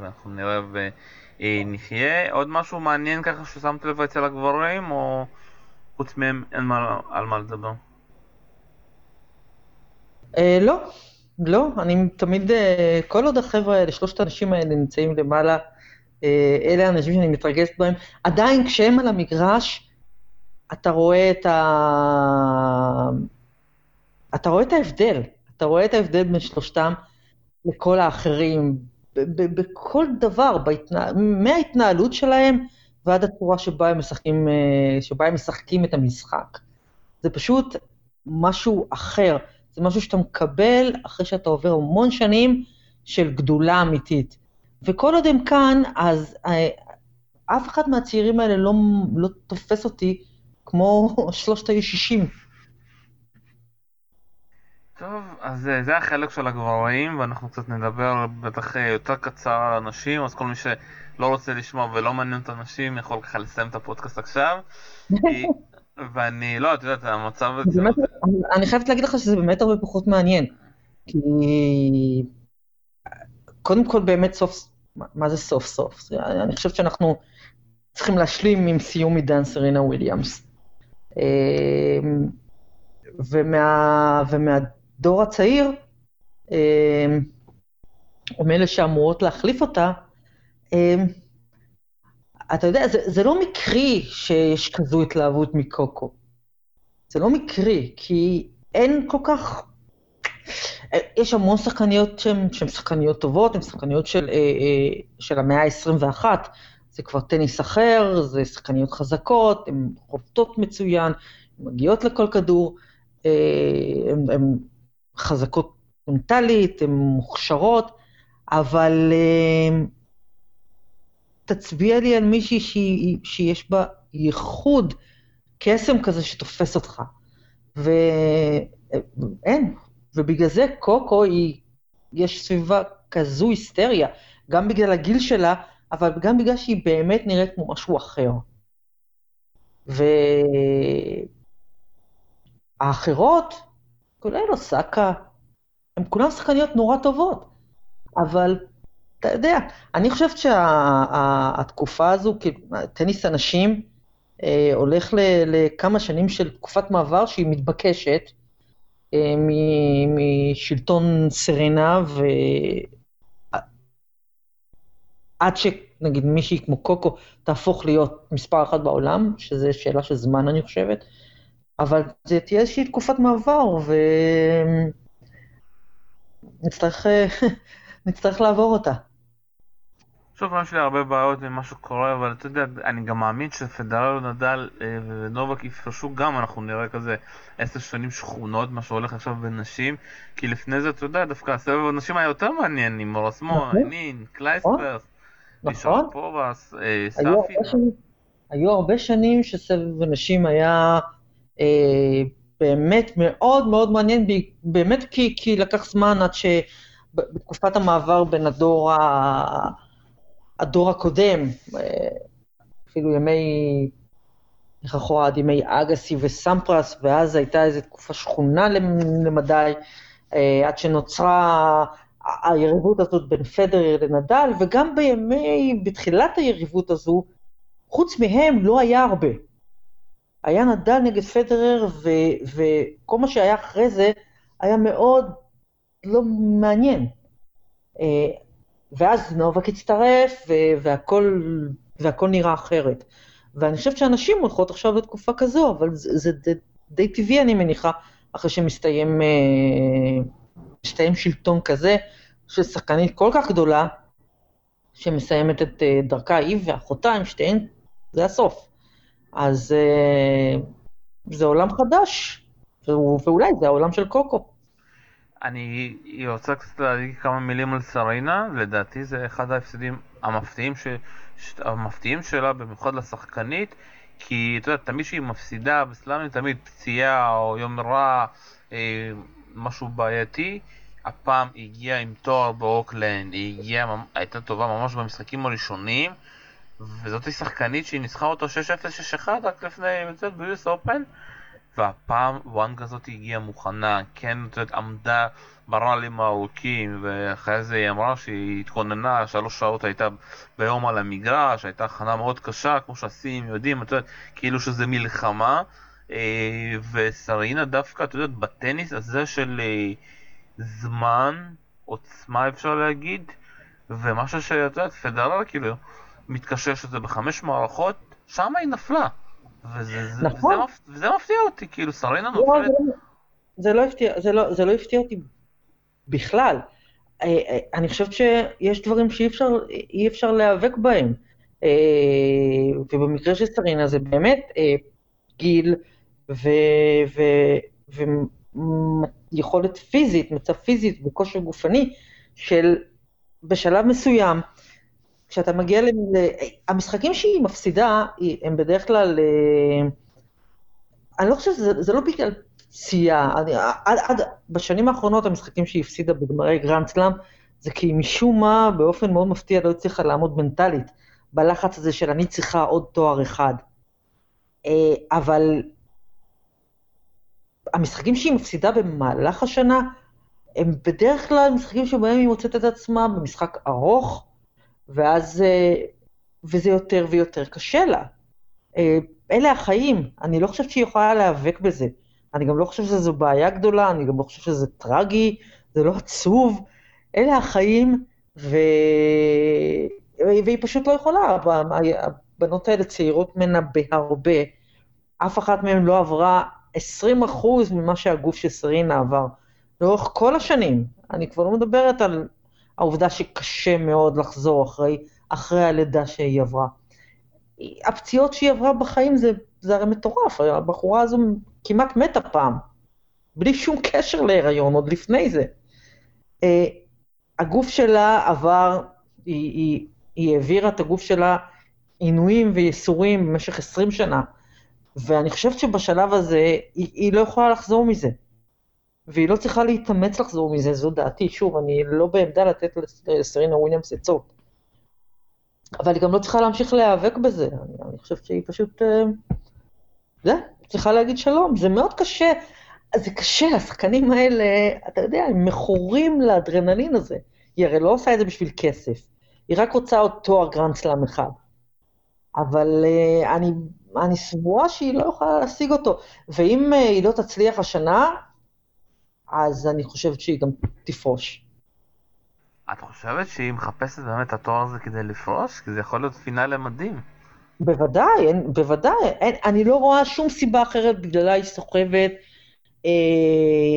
ואנחנו נראה ונחיה. עוד משהו מעניין ככה ששמת לב אצל הגברים, או חוץ מהם אין על מה לדבר? לא, אני תמיד, כל עוד החבר'ה האלה, שלושת האנשים האלה נמצאים למעלה, אלה האנשים שאני מתרגשת בהם, עדיין כשהם על המגרש, אתה רואה את ההבדל, אתה רואה את ההבדל בין שלושתם לכל האחרים, בכל דבר, מההתנהלות שלהם ועד התורה שבה הם משחקים את המשחק. זה פשוט משהו אחר, זה משהו שאתה מקבל אחרי שאתה עובר המון שנים של גדולה אמיתית. וכל עוד הם כאן, אז אף אחד מהצעירים האלה לא תופס אותי כמו 360. טוב, אז זה החלק של הגברים, ואנחנו קצת נדבר בטח יותר קצר על הנשים, אז כל מי שלא רוצה לשמוע ולא מעניין את הנשים, יכול ככה לסיים את הפודקאסט עכשיו. ואני לא, את יודעת, המצב... אני חייבת להגיד לך שזה באמת הרבה פחות מעניין, כי... קודם כל באמת סוף, מה זה סוף סוף? אני חושבת שאנחנו צריכים להשלים עם סיום עידן סרינה וויליאמס. ומהדור הצעיר, או מאלה שאמורות להחליף אותה, אתה יודע, זה לא מקרי שיש כזו התלהבות מקוקו. זה לא מקרי, כי אין כל כך... יש המון שחקניות שהן שחקניות טובות, הן שחקניות של המאה ה-21, זה כבר טניס אחר, זה שחקניות חזקות, הן חובטות מצוין, הן מגיעות לכל כדור, הן חזקות מנטלית, הן מוכשרות, אבל תצביע לי על מישהי שיש בה ייחוד, קסם כזה שתופס אותך, ואין. ובגלל זה קוקו יש סביבה כזו היסטריה, גם בגלל הגיל שלה, אבל גם בגלל שהיא באמת נראית כמו משהו אחר. והאחרות, כולי לא סקה, הן כולן שחקניות נורא טובות, אבל אתה יודע, אני חושבת שהתקופה הזו, טניס הנשים, הולך לכמה שנים של תקופת מעבר שהיא מתבקשת, משלטון סרנה, ועד נגיד מישהי כמו קוקו תהפוך להיות מספר אחת בעולם, שזה שאלה של זמן אני חושבת, אבל זה תהיה איזושהי תקופת מעבר, ונצטרך לעבור אותה. שוב, יש לי הרבה בעיות עם מה שקורה, אבל אתה יודע, אני גם מאמין שפדרר נדל ונובק יפרשו גם, אנחנו נראה כזה 10 שנים שכונות, מה שהולך עכשיו בנשים, כי לפני זה, אתה יודע, דווקא הסבב הנשים היה יותר מעניין, עם מורסמון, נין, קלייספרס, נשאר פורס, סאפי. היו הרבה שנים שסבב הנשים היה באמת מאוד מאוד מעניין, באמת כי לקח זמן עד שבתקופת המעבר בין הדור הקודם, אפילו ימי, ימי אגסי וסמפרס, ואז הייתה איזו תקופה שכונה למדי, עד שנוצרה היריבות הזאת בין פדרר לנדל, וגם בתחילת היריבות הזו, חוץ מהם לא היה הרבה. היה נדל נגד פדרר, וכל מה שהיה אחרי זה, היה מאוד לא מעניין. ואז נובק הצטרף, והכל נראה אחרת. ואני חושבת שאנשים הולכות עכשיו לתקופה כזו, אבל זה די טבעי אני מניחה, אחרי שמסתיים שלטון כזה, של שחקנית כל כך גדולה, שמסיימת את דרכה, היא ואחותה, עם שתיהן, זה הסוף. אז זה עולם חדש, ואולי זה העולם של קוקו. אני רוצה קצת להגיד כמה מילים על סרינה, לדעתי זה אחד ההפסדים המפתיעים שלה, במיוחד לשחקנית, כי אתה יודע, תמיד שהיא מפסידה בסלאמים, תמיד פציעה או יום רע, משהו בעייתי, הפעם היא הגיעה עם תואר באוקלנד, היא הגיעה, הייתה טובה ממש במשחקים הראשונים, וזאת שחקנית שהיא ניצחה אותו 6-0-6-1 רק לפני ביוס אופן, והפעם וואנג הזאת הגיעה מוכנה, כן, זאת עמדה ברלים הארוכים, ואחרי זה היא אמרה שהיא התכוננה, 3 שעות הייתה ביום על המגרש, הייתה הכנה מאוד קשה, כמו שעשים, יודעים, זאת, כאילו שזה מלחמה, וסרינה דווקא, אתה יודעת, בטניס הזה של זמן, עוצמה אפשר להגיד, ומשהו שאת יודעת, פדרר כאילו מתקשר שזה ב5 מערכות, שם היא נפלה. וזה מפתיע אותי, כאילו סרינה נופלת. זה לא הפתיע אותי בכלל. אני חושבת שיש דברים שאי אפשר להיאבק בהם. ובמקרה של סרינה זה באמת גיל ויכולת פיזית, מצב פיזית וכושר גופני של בשלב מסוים, כשאתה מגיע המשחקים שהיא מפסידה, הם בדרך כלל, אני לא חושב, זה לא בגלל פציעה, בשנים האחרונות המשחקים שהיא הפסידה בגמרי גרנד סלאם, זה כי משום מה באופן מאוד מפתיע לא הצליחה לעמוד מנטלית, בלחץ הזה של אני צריכה עוד תואר אחד, אבל המשחקים שהיא מפסידה במהלך השנה, הם בדרך כלל משחקים שבהם היא מוצאת את עצמה במשחק ארוך, וזה יותר ויותר קשה לה. אלה החיים, אני לא חושבת שהיא יכולה להיאבק בזה. אני גם לא חושבת שזו בעיה גדולה, אני גם לא חושבת שזה טרגי, זה לא עצוב. אלה החיים, והיא פשוט לא יכולה. הבנות האלה צעירות מנה בהרבה. אף אחת מהן לא עברה 20% ממה שהגוף של סרינה עבר. לאורך כל השנים, אני כבר לא מדברת על העובדה שקשה מאוד לחזור אחרי הלידה שהיא עברה. הפציעות שהיא עברה בחיים זה הרי מטורף, הבחורה הזו כמעט מתה פעם, בלי שום קשר להיריון, עוד לפני זה. הגוף שלה עבר, היא העבירה את הגוף שלה עינויים ויסורים במשך 20 שנה, ואני חושבת שבשלב הזה היא לא יכולה לחזור מזה. והיא לא צריכה להתאמץ לחזור מזה, זו דעתי, שוב, אני לא בעמדה לתת לסרינה וויליאמס עצות. אבל היא גם לא צריכה להמשיך להיאבק בזה, אני חושבת שהיא פשוט, זה, צריכה להגיד שלום, זה מאוד קשה, זה קשה, השחקנים האלה, אתה יודע, הם מכורים לאדרנלין הזה, היא הרי לא עושה את זה בשביל כסף, היא רק רוצה עוד תואר גרנד סלאם אחד, אבל אני סבורה שהיא לא יכולה להשיג אותו, ואם היא לא תצליח השנה, אז אני חושבת שהיא גם תפרוש. את חושבת שהיא מחפשת באמת התואר הזה כדי לפרוש? כי זה יכול להיות פינאלי מדהים. בוודאי, בוודאי. אני לא רואה שום סיבה אחרת בגללה היא סוחבת,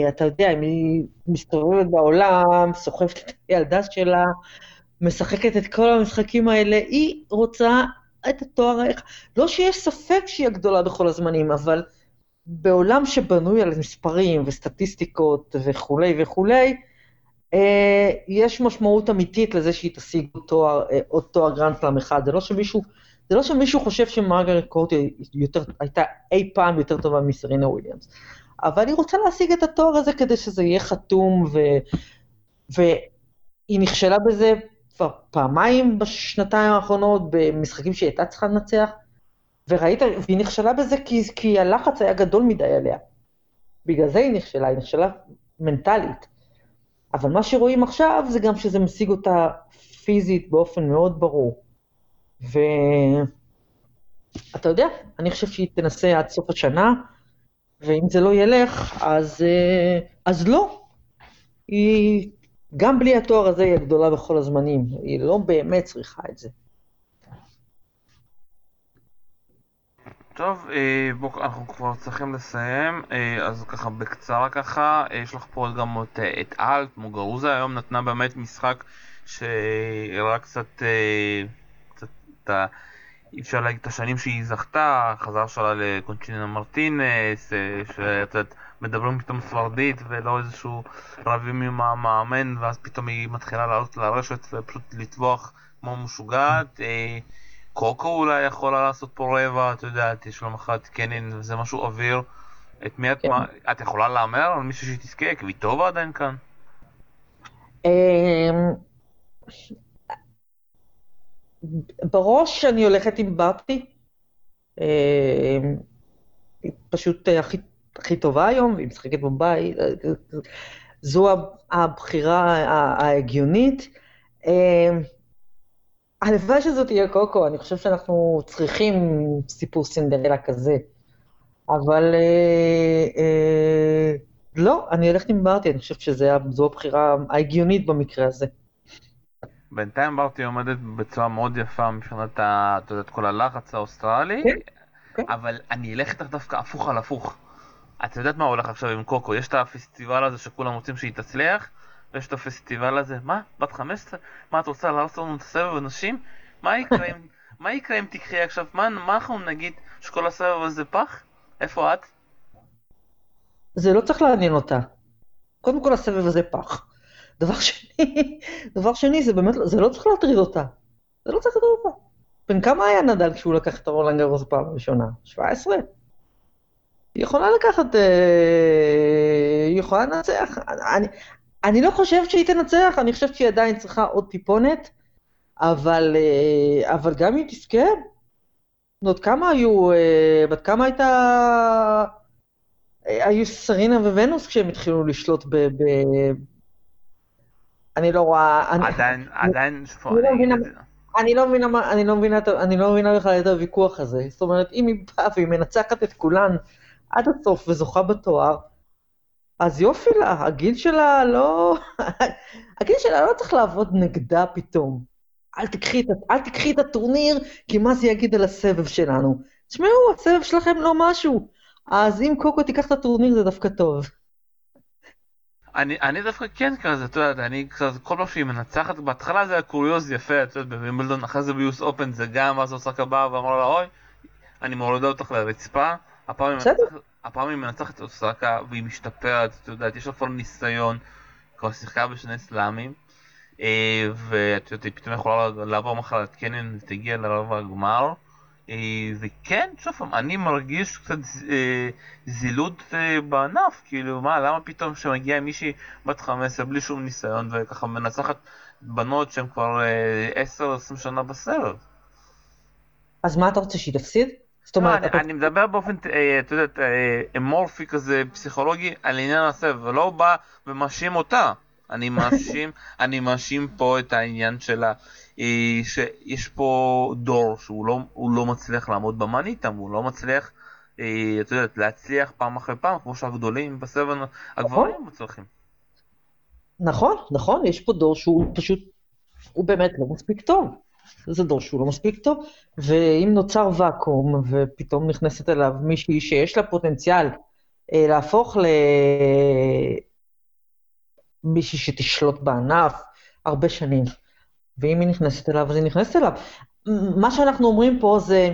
אתה יודע, אם היא מסתובבת בעולם, סוחבת את הילדה שלה, משחקת את כל המשחקים האלה, היא רוצה את התואר, לא שיש ספק שהיא הגדולה בכל הזמנים, אבל בעולם שבנוי על מספרים וסטטיסטיקות וכולי וכולי, יש משמעות אמיתית לזה שהיא תשיג עוד תואר גרנד סלאם אחד, זה לא שמישהו חושב שמרגרט קורט הייתה אי פעם יותר טובה מסרינה וויליאמס, אבל היא רוצה להשיג את התואר הזה כדי שזה יהיה חתום, והיא נכשלה בזה כבר פעמיים בשנתיים האחרונות, במשחקים שהיא הייתה צריכה לנצח, והיא נכשלה בזה כי הלחץ היה גדול מדי עליה, בגלל זה היא נכשלה מנטלית, אבל מה שרואים עכשיו זה גם שזה משיג אותה פיזית באופן מאוד ברור, ואתה יודע, אני חושב שהיא תנסה עד סוף השנה, ואם זה לא ילך, אז לא. היא, גם בלי התואר הזה, היא הגדולה בכל הזמנים. היא לא באמת צריכה את זה. טוב, אנחנו כבר צריכים לסיים, אז ככה בקצרה ככה, יש לך פה גם את אלט, מוגרוזה, היום נתנה באמת משחק שהראה קצת אי אפשר להגיד את השנים שהיא זכתה, חזר שלה לקונצ'ינה מרטינס, שמדברים פתאום ספרדית ולא איזשהו רבים עם המאמן, ואז פתאום היא מתחילה לעלות לרשת ופשוט לטבוח כמו משוגעת. קוקו אולי יכולה לעשות פה רבע, אתה יודע, יש לו מחד קנין וזה משהו אוויר. את מי את יכולה לאמר על מישהו שתזכה? קוויטובה עדיין כאן? בראש אני הולכת עם ברטי, היא פשוט הכי טובה היום, והיא משחקת בבית, זו הבחירה ההגיונית. הלוואי שזאת תהיה קוקו, אני חושב שאנחנו צריכים סיפור סינדרלה כזה, אבל לא, אני הולכת עם ברטי, אני חושב שזו הבחירה ההגיונית במקרה הזה. בינתיים ברתי עומדת בצורה מאוד יפה מבחינת כל הלחץ האוסטרלי, אבל אני אלך איתך דווקא הפוך על הפוך. את יודעת מה הולך עכשיו עם קוקו? יש את הפסטיבל הזה שכולם רוצים שהיא תצליח, ויש את הפסטיבל הזה, מה? בת 15? מה את רוצה להראות לנו את הסבב אנשים? מה יקרה אם תקחי עכשיו? מה אנחנו נגיד שכל הסבב הזה פח? איפה את? זה לא צריך לעניין אותה. קודם כל הסבב הזה פח. דבר שני, זה באמת, זה לא צריך להטריד אותה. זה לא צריך להטריד אותה. בין כמה היה נדל כשהוא לקח את הרולנד גארוס פעם ראשונה? 17? היא יכולה לקחת, היא יכולה לנצח. אני לא חושבת שהיא תנצח, אני חושבת שהיא עדיין צריכה עוד טיפונת, אבל גם היא תזכה. עוד כמה היו, בת כמה הייתה, היו סרינה וונוס כשהם התחילו לשלוט אני לא רואה, אני לא מבינה בכלל את הוויכוח הזה, זאת אומרת, אם היא באה והיא מנצחת את כולן עד הסוף וזוכה בתואר, אז יופי לה, הגיל שלה לא צריך לעבוד נגדה פתאום, אל תקחי את הטורניר, כי מה זה יגיד על הסבב שלנו? תשמעו, הסבב שלכם לא משהו, אז אם קוקו תיקח את הטורניר זה דווקא טוב. אני דווקא כן כזה, אתה יודע, אני כזה, כל פעם שהיא מנצחת, בהתחלה זה היה קוריוז יפה, אתה יודע, במימלדון, אחרי זה ביוס אופן, זה גם, ואז עושה כבה, ואמרה לה, אוי, אני מורידה אותך לרצפה, הפעם היא מנצחת עושה כבה, והיא משתפרת, אתה יודע, יש לה כבר ניסיון, כבר שיחקה בשני סלאמים, ואתה יודע, היא פתאום יכולה לעבור מחלת קנין, ותגיע לרבע הגמר, וכן, שוב, אני מרגיש קצת זילות בענף, כאילו, למה פתאום שמגיעה מישהי בת 15 בלי שום ניסיון, וככה מנצחת בנות שהן כבר 10-20 שנה בסרט? אז מה אתה רוצה שהיא תפסיד? אני מדבר באופן, אתה יודעת, אמורפי כזה, פסיכולוגי, על עניין הסרט, ולא בא ומאשים אותה. אני מאשים פה את העניין שלה, שיש פה דור שהוא לא מצליח לעמוד במאני איתם, הוא לא מצליח, אתה יודעת, להצליח פעם אחרי פעם, כמו שהגדולים בסבב הגברים מצליחים. נכון, נכון, יש פה דור שהוא פשוט, הוא באמת לא מספיק טוב. זה דור שהוא לא מספיק טוב, ואם נוצר ואקום, ופתאום נכנסת אליו מישהי שיש לה פוטנציאל להפוך למישהי שתשלוט בענף הרבה שנים, ואם היא נכנסת אליו, אז היא נכנסת אליו. מה שאנחנו אומרים פה זה,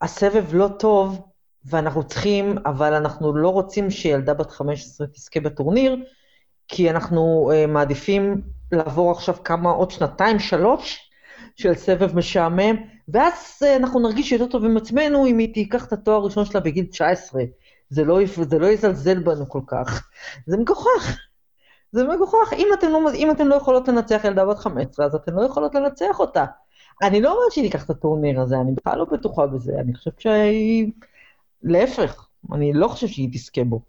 הסבב לא טוב, ואנחנו צריכים, אבל אנחנו לא רוצים שילדה בת 15 תזכה בטורניר, כי אנחנו מעדיפים לעבור עכשיו כמה, עוד שנתיים, 3, של סבב משעמם, ואז אנחנו נרגיש יותר טוב עם עצמנו, אם היא תיקח את התואר הראשון שלה בגיל 19, זה לא יזלזל בנו כל כך, זה מגוחך, זה מגוחך, אם אתן לא יכולות לנצח ילדה בת 15, אז אתן לא יכולות לנצח אותה, אני לא אומרת שהיא תיקח את הטורניר הזה, אני בכלל לא בטוחה בזה, אני חושבת שהיא, להפך, אני לא חושבת שהיא תזכה בו,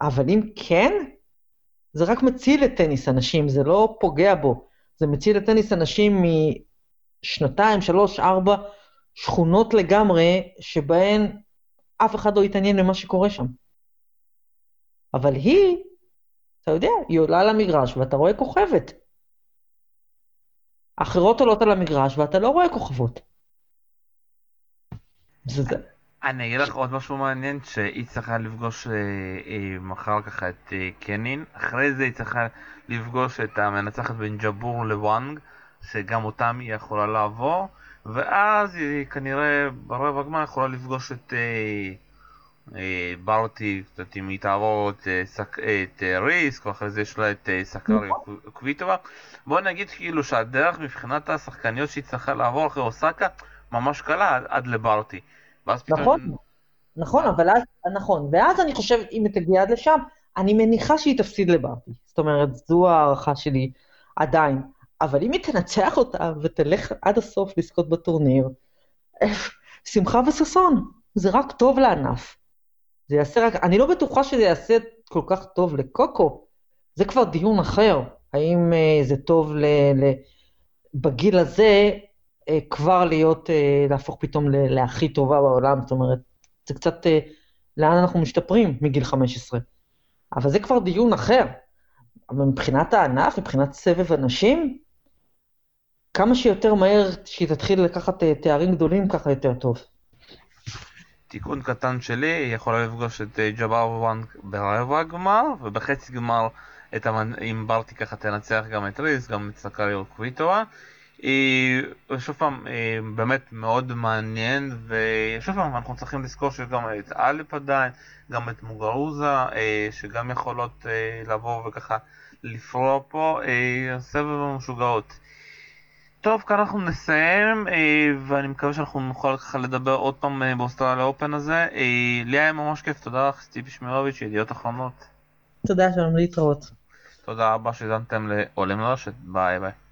אבל אם כן, זה רק מציל את טניס אנשים, זה לא פוגע בו, זה מציל את טניס אנשים משנתיים, 3, 4 שכונות לגמרי, שבהן אף אחד לא יתעניין למה שקורה שם. אבל היא, אתה יודע, היא עולה על המגרש, ואתה רואה כוכבת. אחרות עולות על המגרש, ואתה לא רואה כוכבות. זה... אני אגיד לך עוד משהו מעניין, שהיא צריכה לפגוש מחר ככה את קנין, אחרי זה היא צריכה לפגוש את המנצחת בין ג'בור לוואנג, שגם אותם היא יכולה לעבור, ואז היא כנראה ברבע הגמר יכולה לפגוש את ברטי, אם היא תעבור את ריסק, ואחרי זה יש לה את סקארי קוויטובה. בואו נגיד כאילו שהדרך מבחינת השחקניות שהיא צריכה לעבור אחרי אוסקה, ממש קלה עד לברטי. נכון, נכון, אבל אז, נכון, ואז אני חושבת, אם תגיע עד לשם, אני מניחה שהיא תפסיד לברטי, זאת אומרת, זו הערכה שלי עדיין, אבל אם היא תנצח אותה, ותלך עד הסוף לזכות בטורניר, שמחה וססון, זה רק טוב לענף, זה יעשה רק, אני לא בטוחה שזה יעשה כל כך טוב לקוקו, זה כבר דיון אחר, האם זה טוב בגיל הזה, כבר להיות, להפוך פתאום להכי טובה בעולם, זאת אומרת, זה קצת, לאן אנחנו משתפרים מגיל 15, אבל זה כבר דיון אחר, אבל מבחינת הענף, מבחינת סבב אנשים, כמה שיותר מהר שהיא תתחיל לקחת תארים גדולים, ככה יותר טוב. תיקון קטן שלי, היא יכולה לפגוש את ג'בור וואנג ברבע גמר, ובחצי גמר, אם ברטי ככה תנצח גם את ריס, גם את סקארי קוויטובה, שוב פעם, באמת מאוד מעניין, ושוב פעם, אנחנו צריכים לזכור שגם את אליפ עדיין, גם את מוגרוזה, שגם יכולות לעבור וככה לפרוע פה, סבב המשוגעות. טוב, כאן אנחנו נסיים, ואני מקווה שאנחנו נוכל ככה לדבר עוד פעם באוסטרליה אופן הזה. לי היה ממש כיף, תודה לך, סיפי שמירוביץ', ידיעות אחרונות. תודה, שלום, להתראות. תודה רבה שהזנתם לעולם לרשת, ביי ביי.